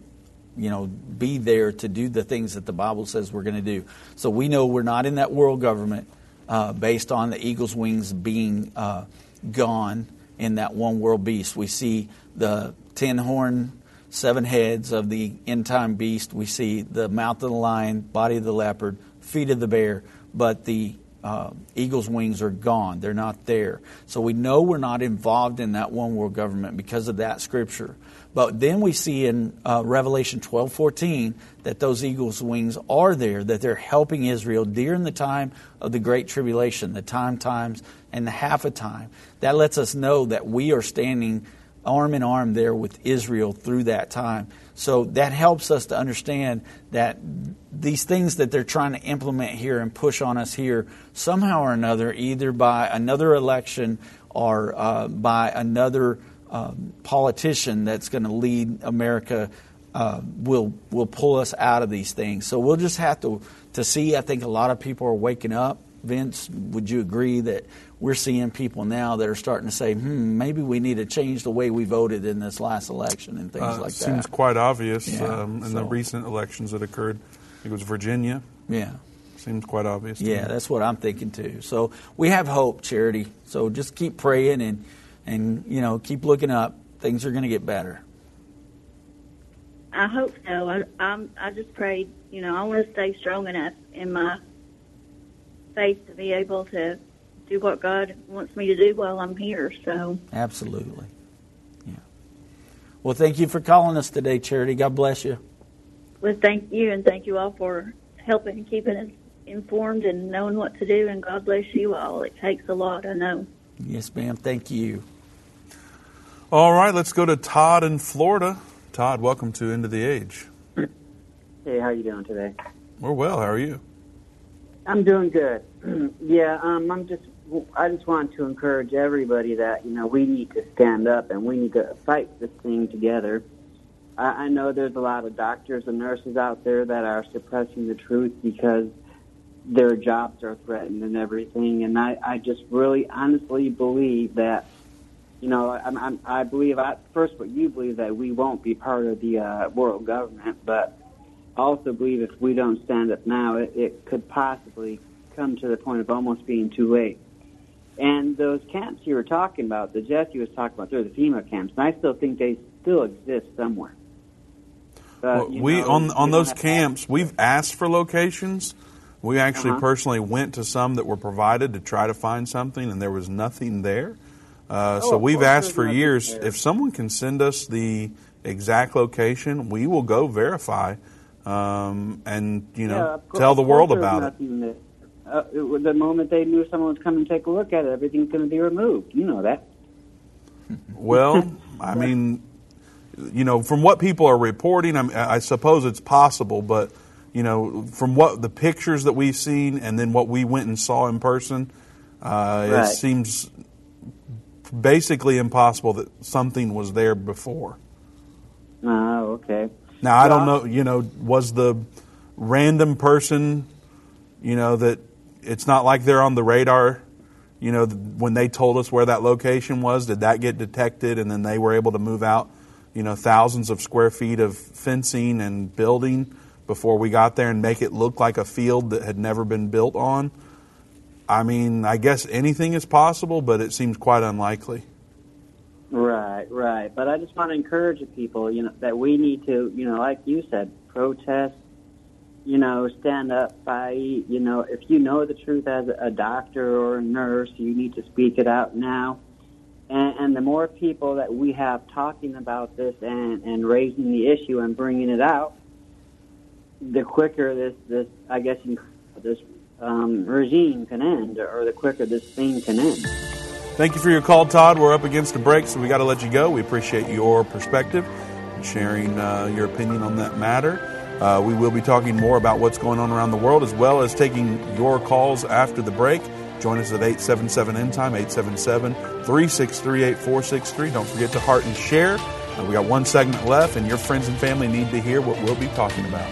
you know, be there to do the things that the Bible says we're going to do. So we know we're not in that world government. Uh, based on the eagle's wings being uh, gone in that one world beast. We see the ten horn, seven heads of the end time beast. We see the mouth of the lion, body of the leopard, feet of the bear, but the uh, eagle's wings are gone. They're not there. So we know we're not involved in that one world government because of that scripture. But then we see in uh, Revelation twelve fourteen that those eagle's wings are there, that they're helping Israel during the time of the Great Tribulation, the time times and the half a time. That lets us know that we are standing arm in arm there with Israel through that time. So that helps us to understand that these things that they're trying to implement here and push on us here, somehow or another, either by another election or uh, by another um, politician that's going to lead America, Uh, will will pull us out of these things. So we'll just have to to see. I think a lot of people are waking up. Vince, would you agree that we're seeing people now that are starting to say, hmm, maybe we need to change the way we voted in this last election and things uh, like that? Seems quite obvious yeah, um, in so. the recent elections that occurred. I think it was Virginia. Yeah. Seems quite obvious. To yeah, me. That's what I'm thinking too. So we have hope, Charity. So just keep praying and, and you know, keep looking up. Things are going to get better. I hope so. I I'm, I just prayed, you know, I want to stay strong enough in my faith to be able to do what God wants me to do while I'm here. So absolutely. Yeah. Well, thank you for calling us today, Charity. God bless you. Well, thank you, and thank you all for helping and keeping us informed and knowing what to do, and God bless you all. It takes a lot, I know. Yes, ma'am. Thank you. All right, let's go to Todd in Florida. Todd, welcome to End of the Age. Hey, how you doing today? We're well. How are you? I'm doing good. yeah, um, I'm just. I just want to encourage everybody that, you know, we need to stand up and we need to fight this thing together. I, I know there's a lot of doctors and nurses out there that are suppressing the truth because their jobs are threatened and everything. And I, I just really honestly believe that. You know, I'm, I'm, I believe, I, first, what you believe, that we won't be part of the uh, world government, but I also believe if we don't stand up now, it, it could possibly come to the point of almost being too late. And those camps you were talking about, the Jesse was talking about, they're the FEMA camps, and I still think they still exist somewhere. But, well, we know, on on those camps, we've asked for locations. We actually uh-huh. personally went to some that were provided to try to find something, and there was nothing there. Uh, so we've asked for years, if someone can send us the exact location, we will go verify um, and, you know, yeah, tell the world about it. That, uh, the moment they knew someone was coming to take a look at it, everything's going to be removed. You know that. Well, I mean, you know, from what people are reporting, I'm, I suppose it's possible, but, you know, from what the pictures that we've seen and then what we went and saw in person, uh, right. it seems basically impossible that something was there before. Oh, okay. Now, I well, don't know, you know, was the random person, you know, that it's not like they're on the radar, you know, when they told us where that location was, did that get detected and then they were able to move out, you know, thousands of square feet of fencing and building before we got there and make it look like a field that had never been built on? I mean, I guess anything is possible, but it seems quite unlikely. Right, right. But I just want to encourage people, you know, that we need to, you know, like you said, protest, you know, stand up, fight. You know, if you know the truth as a doctor or a nurse, you need to speak it out now. And, and the more people that we have talking about this and, and raising the issue and bringing it out, the quicker this, this I guess, this Um, regime can end, or the quicker this thing can end. Thank you for your call, Todd. We're up against a break, so we got to let you go. We appreciate your perspective and sharing uh, your opinion on that matter. Uh, we will be talking more about what's going on around the world, as well as taking your calls after the break. Join us at eight seven seven end time, eight seven seven, three six three, eight four six three. Don't forget to heart and share. Uh, we got one segment left, and your friends and family need to hear what we'll be talking about.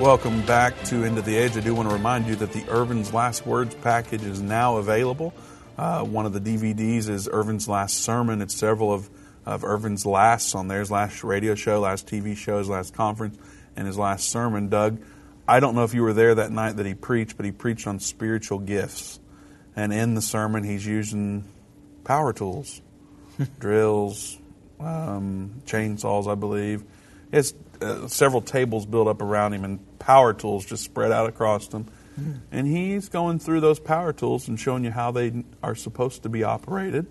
Welcome back to End of the Age. I do want to remind you that the Irvin's Last Words package is now available. Uh, one of the D V Ds is Irvin's Last Sermon. It's several of, of Irvin's lasts on there, his last radio show, last T V show, his last conference, and his last sermon. Doug, I don't know if you were there that night that he preached, but he preached on spiritual gifts. And in the sermon, he's using power tools, drills, um, chainsaws, I believe. It's Uh, several tables built up around him and power tools just spread out across them. Mm. And he's going through those power tools and showing you how they are supposed to be operated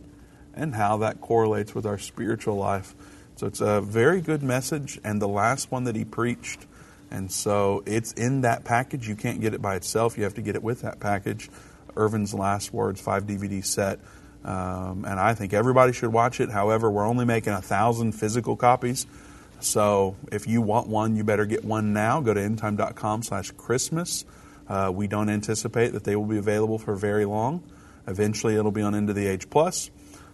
and how that correlates with our spiritual life. So it's a very good message, and the last one that he preached. And so it's in that package. You can't get it by itself. You have to get it with that package. Irvin's Last Words, five D V D set. Um, and I think everybody should watch it. However, we're only making a thousand physical copies. So if you want one, you better get one now. Go to endtime.com slash Christmas. Uh, we don't anticipate that they will be available for very long. Eventually, it'll be on End of the Age Plus.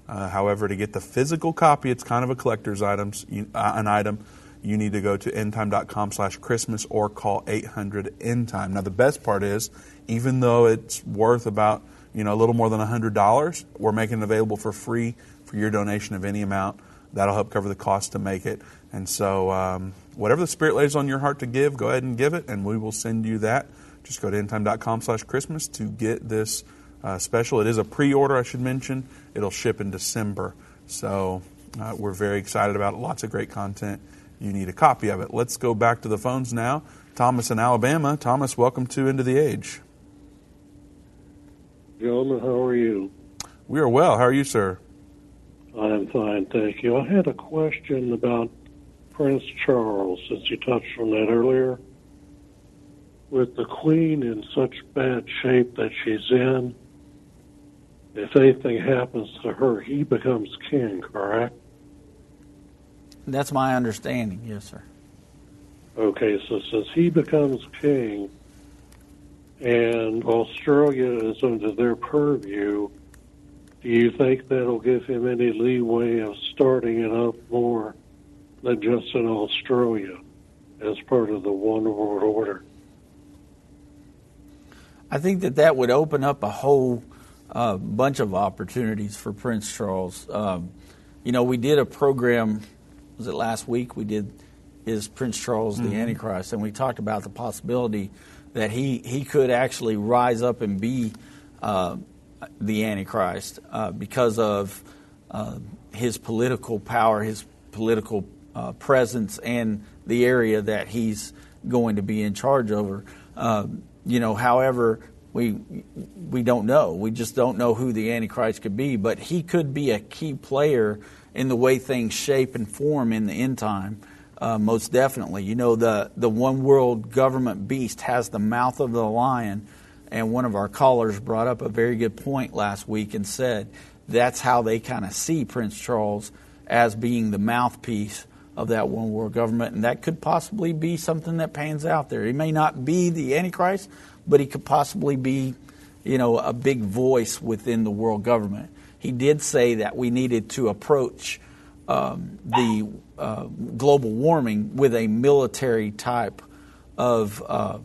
Uh, however, to get the physical copy, it's kind of a collector's items, you, uh, an item. You need to go to endtime.com slash Christmas or call eight hundred Endtime. Now, the best part is, even though it's worth about, you know, a little more than one hundred dollars, we're making it available for free for your donation of any amount. That'll help cover the cost to make it. And so um, whatever the Spirit lays on your heart to give, go ahead and give it, and we will send you that. Just go to endtime.com slash Christmas to get this uh, special. It is a pre-order, I should mention. It'll ship in December. So uh, we're very excited about it. Lots of great content. You need a copy of it. Let's go back to the phones now. Thomas in Alabama. Thomas, welcome to End of the Age. Gentlemen, how are you? We are well. How are you, sir? I am fine, thank you. I had a question about Prince Charles, since you touched on that earlier. With the Queen in such bad shape that she's in, if anything happens to her, he becomes king, correct? That's my understanding, yes, sir. Okay, so since he becomes king, and Australia is under their purview, do you think that'll give him any leeway of starting it up more than just in Australia as part of the One World Order? I think that that would open up a whole uh, bunch of opportunities for Prince Charles. Um, you know, we did a program, was it last week? We did Is Prince Charles the mm-hmm. Antichrist? And we talked about the possibility that he, he could actually rise up and be uh, the Antichrist uh, because of uh, his political power, his political uh, presence, and the area that he's going to be in charge over. Uh, you know, however, we we don't know. We just don't know who the Antichrist could be, but he could be a key player in the way things shape and form in the end time. Uh, most definitely. You know, the, the one world government beast has the mouth of the lion, and one of our callers brought up a very good point last week and said that's how they kind of see Prince Charles, as being the mouthpiece of that one world government, and that could possibly be something that pans out there. He may not be the Antichrist, but he could possibly be, you know, a big voice within the world government. He did say that we needed to approach Um, the uh, global warming with a military type of uh,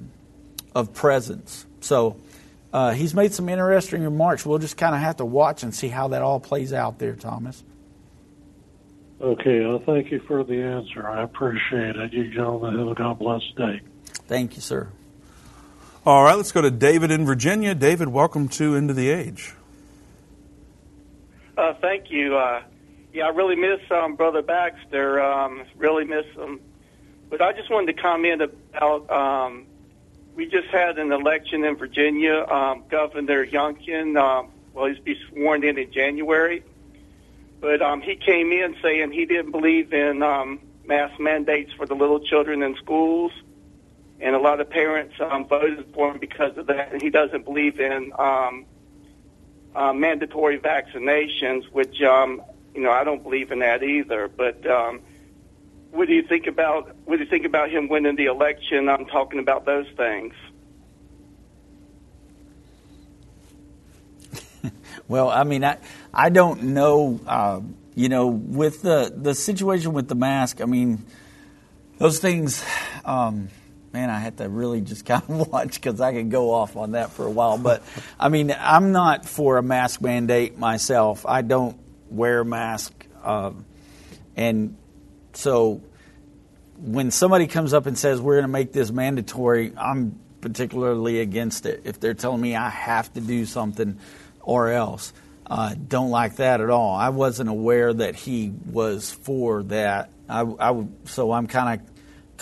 of presence. So uh, he's made some interesting remarks. We'll just kind of have to watch and see how that all plays out there, Thomas. Okay, well, thank you for the answer. I appreciate it. You gentlemen have a God bless day. Thank you, sir. All right, let's go to David in Virginia. David, welcome to End of the Age. Uh, thank you. Uh Yeah, I really miss um, Brother Baxter. Um, really miss him. But I just wanted to comment about um, we just had an election in Virginia. Um, Governor Youngkin, um, well, he's be sworn in in January. But um, he came in saying he didn't believe in um, mass mandates for the little children in schools. And a lot of parents um, voted for him because of that. And he doesn't believe in um, uh, mandatory vaccinations, which... Um, You know, I don't believe in that either. But um, what do you think about what do you think about him winning the election? I'm talking about those things. Well, I mean, I I don't know. Uh, you know, with the the situation with the mask, I mean, those things. Um, man, I had to really just kind of watch because I could go off on that for a while. But I mean, I'm not for a mask mandate myself. I don't. Wear a mask, um, and so when somebody comes up and says we're going to make this mandatory, I'm particularly against it. If they're telling me I have to do something or else, uh, don't like that at all. I wasn't aware that he was for that. I, I so I'm kind of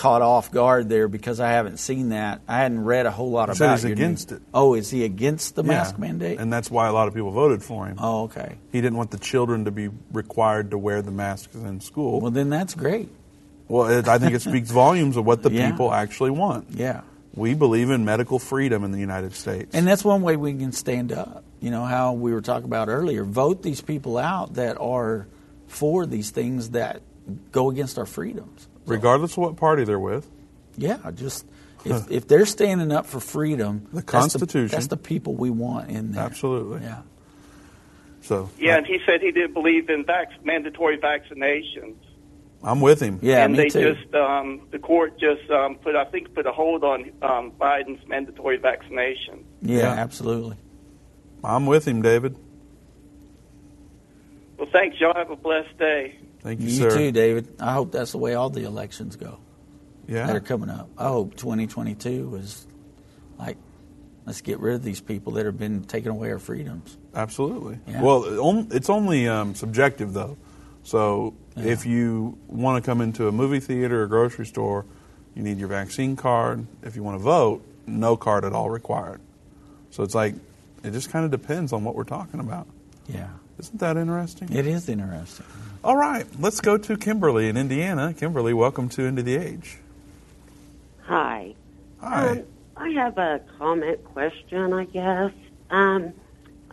caught off guard there because I haven't seen that. I hadn't read a whole lot he about it. He's against news. it. Oh, is he against the yeah. mask mandate? And that's why a lot of people voted for him. Oh, okay. He didn't want the children to be required to wear the masks in school. Well, then that's great. Well, it, I think it speaks volumes of what the yeah. people actually want. Yeah. We believe in medical freedom in the United States. And that's one way we can stand up. You know, how we were talking about earlier, vote these people out that are for these things that go against our freedoms. So, regardless of what party they're with. Yeah, just if, if they're standing up for freedom, the Constitution. That's the, that's the people we want in there. Absolutely. Yeah. So. Yeah, and he said he didn't believe in vac- mandatory vaccinations. I'm with him. Yeah, and me they too. just um, the court just um, put I think put a hold on um, Biden's mandatory vaccination. Yeah, yeah, absolutely. I'm with him, David. Well, thanks, y'all. Have a blessed day. Thank you, you sir. You too, David. I hope that's the way all the elections go. Yeah, that are coming up. I hope twenty twenty-two is like, let's get rid of these people that have been taking away our freedoms. Absolutely. Yeah. Well, it's only um, subjective though, so. Yeah. If you want to come into a movie theater or grocery store, you need your vaccine card. If you want to vote, no card at all required. So it's like, it just kind of depends on what we're talking about. Yeah. Isn't that interesting? It is interesting. All right. Let's go to Kimberly in Indiana. Kimberly, welcome to End of the Age. Hi. Hi. Um, I have a comment question, I guess. Um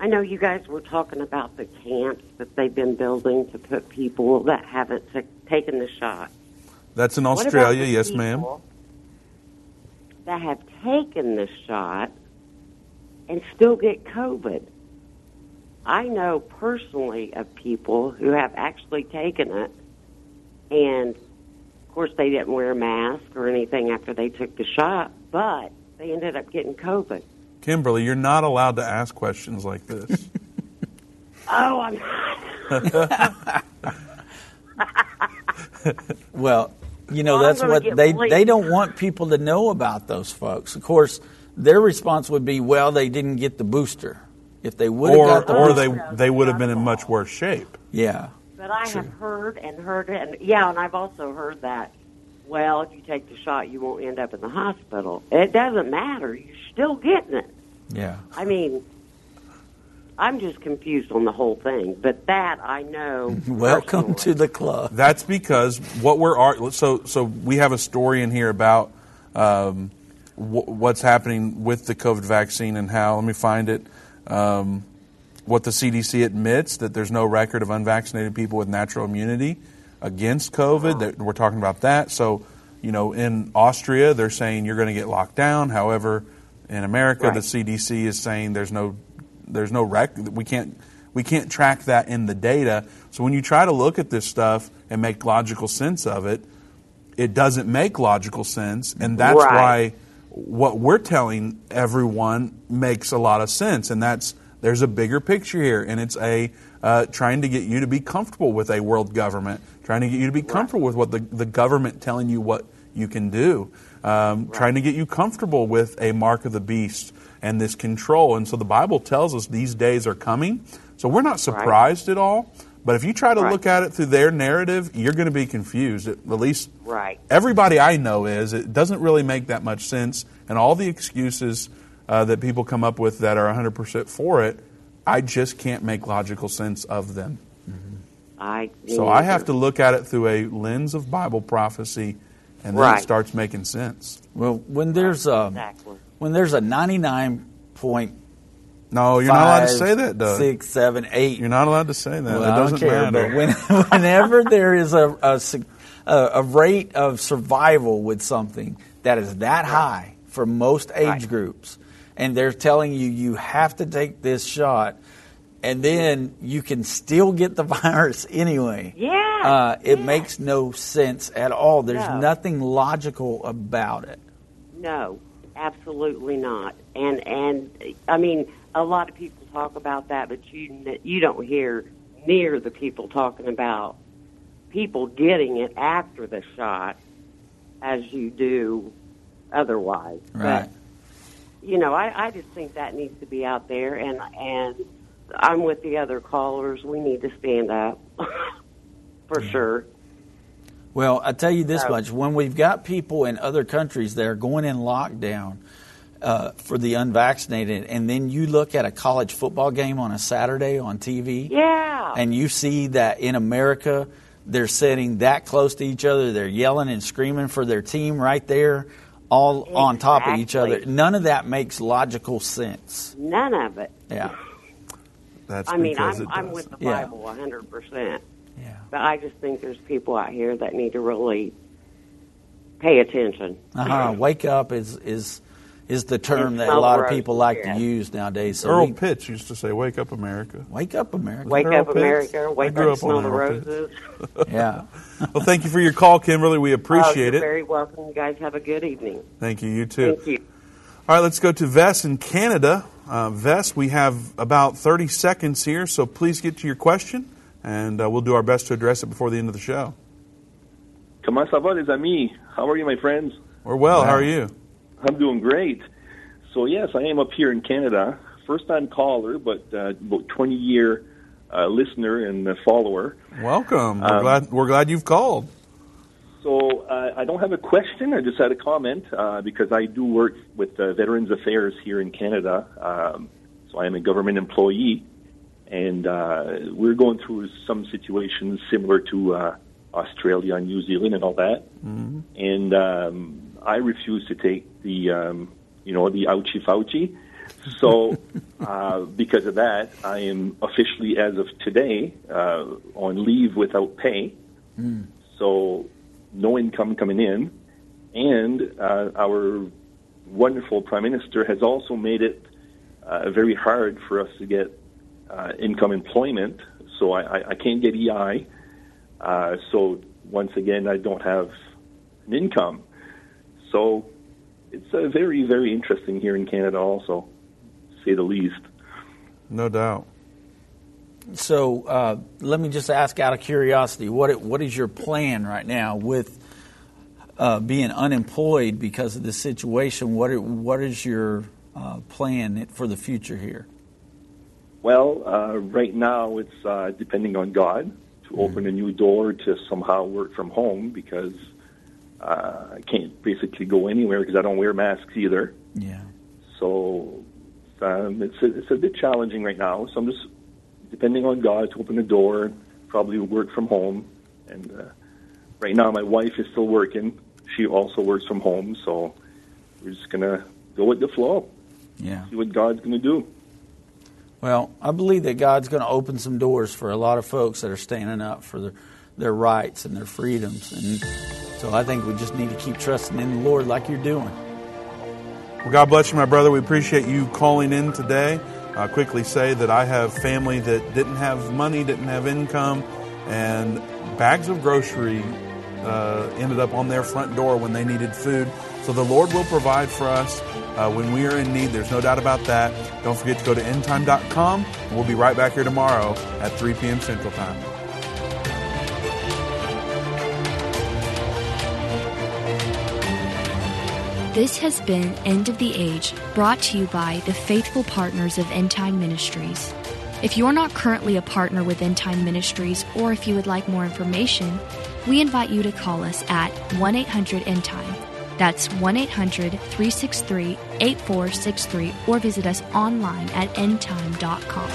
I know you guys were talking about the camps that they've been building to put people that haven't t- taken the shot. That's in Australia, yes, ma'am. That have taken the shot and still get COVID. I know personally of people who have actually taken it, and of course they didn't wear a mask or anything after they took the shot, but they ended up getting COVID. Kimberly, you're not allowed to ask questions like this. Oh, I'm not. Well, you know, well, that's what they, they don't want people to know about those folks. Of course, their response would be, well, they didn't get the booster. If they would have got the or booster. Or they, they would have been in much worse shape. Yeah. But I True. have heard and heard, and yeah, and I've also heard that. Well, if you take the shot, you won't end up in the hospital. It doesn't matter. You're still getting it. Yeah. I mean, I'm just confused on the whole thing, but that I know. Welcome personally. To the club. That's because what we're so so we have a story in here about um, wh- what's happening with the COVID vaccine and how. Let me find it. Um, what the C D C admits that there's no record of unvaccinated people with natural immunity against COVID. That we're talking about that. So, you know, in Austria, they're saying you're going to get locked down. However, in America, right. the C D C is saying there's no, there's no rec. We can't, we can't track that in the data. So when you try to look at this stuff and make logical sense of it, it doesn't make logical sense. And that's right. why what we're telling everyone makes a lot of sense. And that's, there's a bigger picture here, and it's a uh, trying to get you to be comfortable with a world government, trying to get you to be right. comfortable with what the, the government telling you what you can do, um, right. trying to get you comfortable with a mark of the beast and this control. And so the Bible tells us these days are coming, so we're not surprised right. at all. But if you try to right. look at it through their narrative, you're going to be confused. At least right. everybody I know is. It doesn't really make that much sense, and all the excuses Uh, that people come up with that are one hundred percent for it, I just can't make logical sense of them. Mm-hmm. I so I have to look at it through a lens of Bible prophecy, and then right. it starts making sense. Well, when there's a exactly. when there's a ninety-nine point no, you're five, not allowed to say that, Doug. Six, seven, eight. You're not allowed to say that. Well, it doesn't care, matter. When, whenever there is a, a a rate of survival with something that is that high for most age right. groups. And they're telling you, you have to take this shot, and then you can still get the virus anyway. Yeah. Uh, it yeah. makes no sense at all. There's no. nothing logical about it. No, absolutely not. And, and I mean, a lot of people talk about that, but you, you don't hear near the people talking about people getting it after the shot as you do otherwise. Right. But, you know, I, I just think that needs to be out there, and and I'm with the other callers. We need to stand up for yeah. sure. Well, I tell you this um, much. When we've got people in other countries that are going in lockdown uh, for the unvaccinated, and then you look at a college football game on a Saturday on T V, yeah, and you see that in America they're sitting that close to each other, they're yelling and screaming for their team right there, all exactly. on top of each other. None of that makes logical sense. None of it. Yeah. That's I mean, I'm, I'm with the Bible yeah. one hundred percent. Yeah. But I just think there's people out here that need to really pay attention. Uh-huh. Wake up is is is the term that a lot of people like to use nowadays. So Earl we, Pitts used to say, "Wake up, America! Wake up, America! Wake up, America! Wake up, smell the roses." Yeah. Well, thank you for your call, Kimberly. We appreciate oh, you're it. Very welcome, you guys. Have a good evening. Thank you. You too. Thank you. All right, let's go to Vess in Canada. Uh, Vess, we have about thirty seconds here, so please get to your question. And uh, we'll do our best to address it before the end of the show. Comment ça va, les amis? How are you, my friends? We're well. Wow. How are you? I'm doing great. So, yes, I am up here in Canada. First-time caller, but uh, about twenty-year uh, listener and uh, follower. Welcome. Um, we're, glad, we're glad you've called. So uh, I don't have a question. I just had a comment uh, because I do work with uh, Veterans Affairs here in Canada. Um, so I am a government employee. And uh, we're going through some situations similar to uh, Australia and New Zealand and all that. Mm-hmm. And um, I refuse to take the, um, you know, the ouchie fouchie. So uh, because of that, I am officially, as of today, uh, on leave without pay. Mm. So no income coming in. And uh, our wonderful Prime Minister has also made it uh, very hard for us to get Uh, income employment, so I, I, I can't get E I. Uh, so once again, I don't have an income. So it's uh, very, very interesting here in Canada also, to say the least. No doubt. So uh, let me just ask out of curiosity, what it, what is your plan right now with uh, being unemployed because of this situation? What it, what is your uh, plan for the future here? Well, uh, right now it's uh, depending on God to mm-hmm. open a new door to somehow work from home because uh, I can't basically go anywhere because I don't wear masks either. Yeah. So um, it's a, it's a bit challenging right now. So I'm just depending on God to open the door, probably work from home. And uh, right now my wife is still working. She also works from home. So we're just going to go with the flow. Yeah. See what God's going to do. Well, I believe that God's going to open some doors for a lot of folks that are standing up for their, their rights and their freedoms. And so I think we just need to keep trusting in the Lord like you're doing. Well, God bless you, my brother. We appreciate you calling in today. I'll quickly say that I have family that didn't have money, didn't have income, and bags of grocery uh, ended up on their front door when they needed food. So the Lord will provide for us. Uh, when we are in need, there's no doubt about that. Don't forget to go to endtime dot com, and we'll be right back here tomorrow at three p.m. Central Time. This has been End of the Age, brought to you by the faithful partners of End Time Ministries. If you're not currently a partner with End Time Ministries, or if you would like more information, we invite you to call us at one eight hundred end time. That's one eight hundred three six three eight four six three, or visit us online at endtime dot com.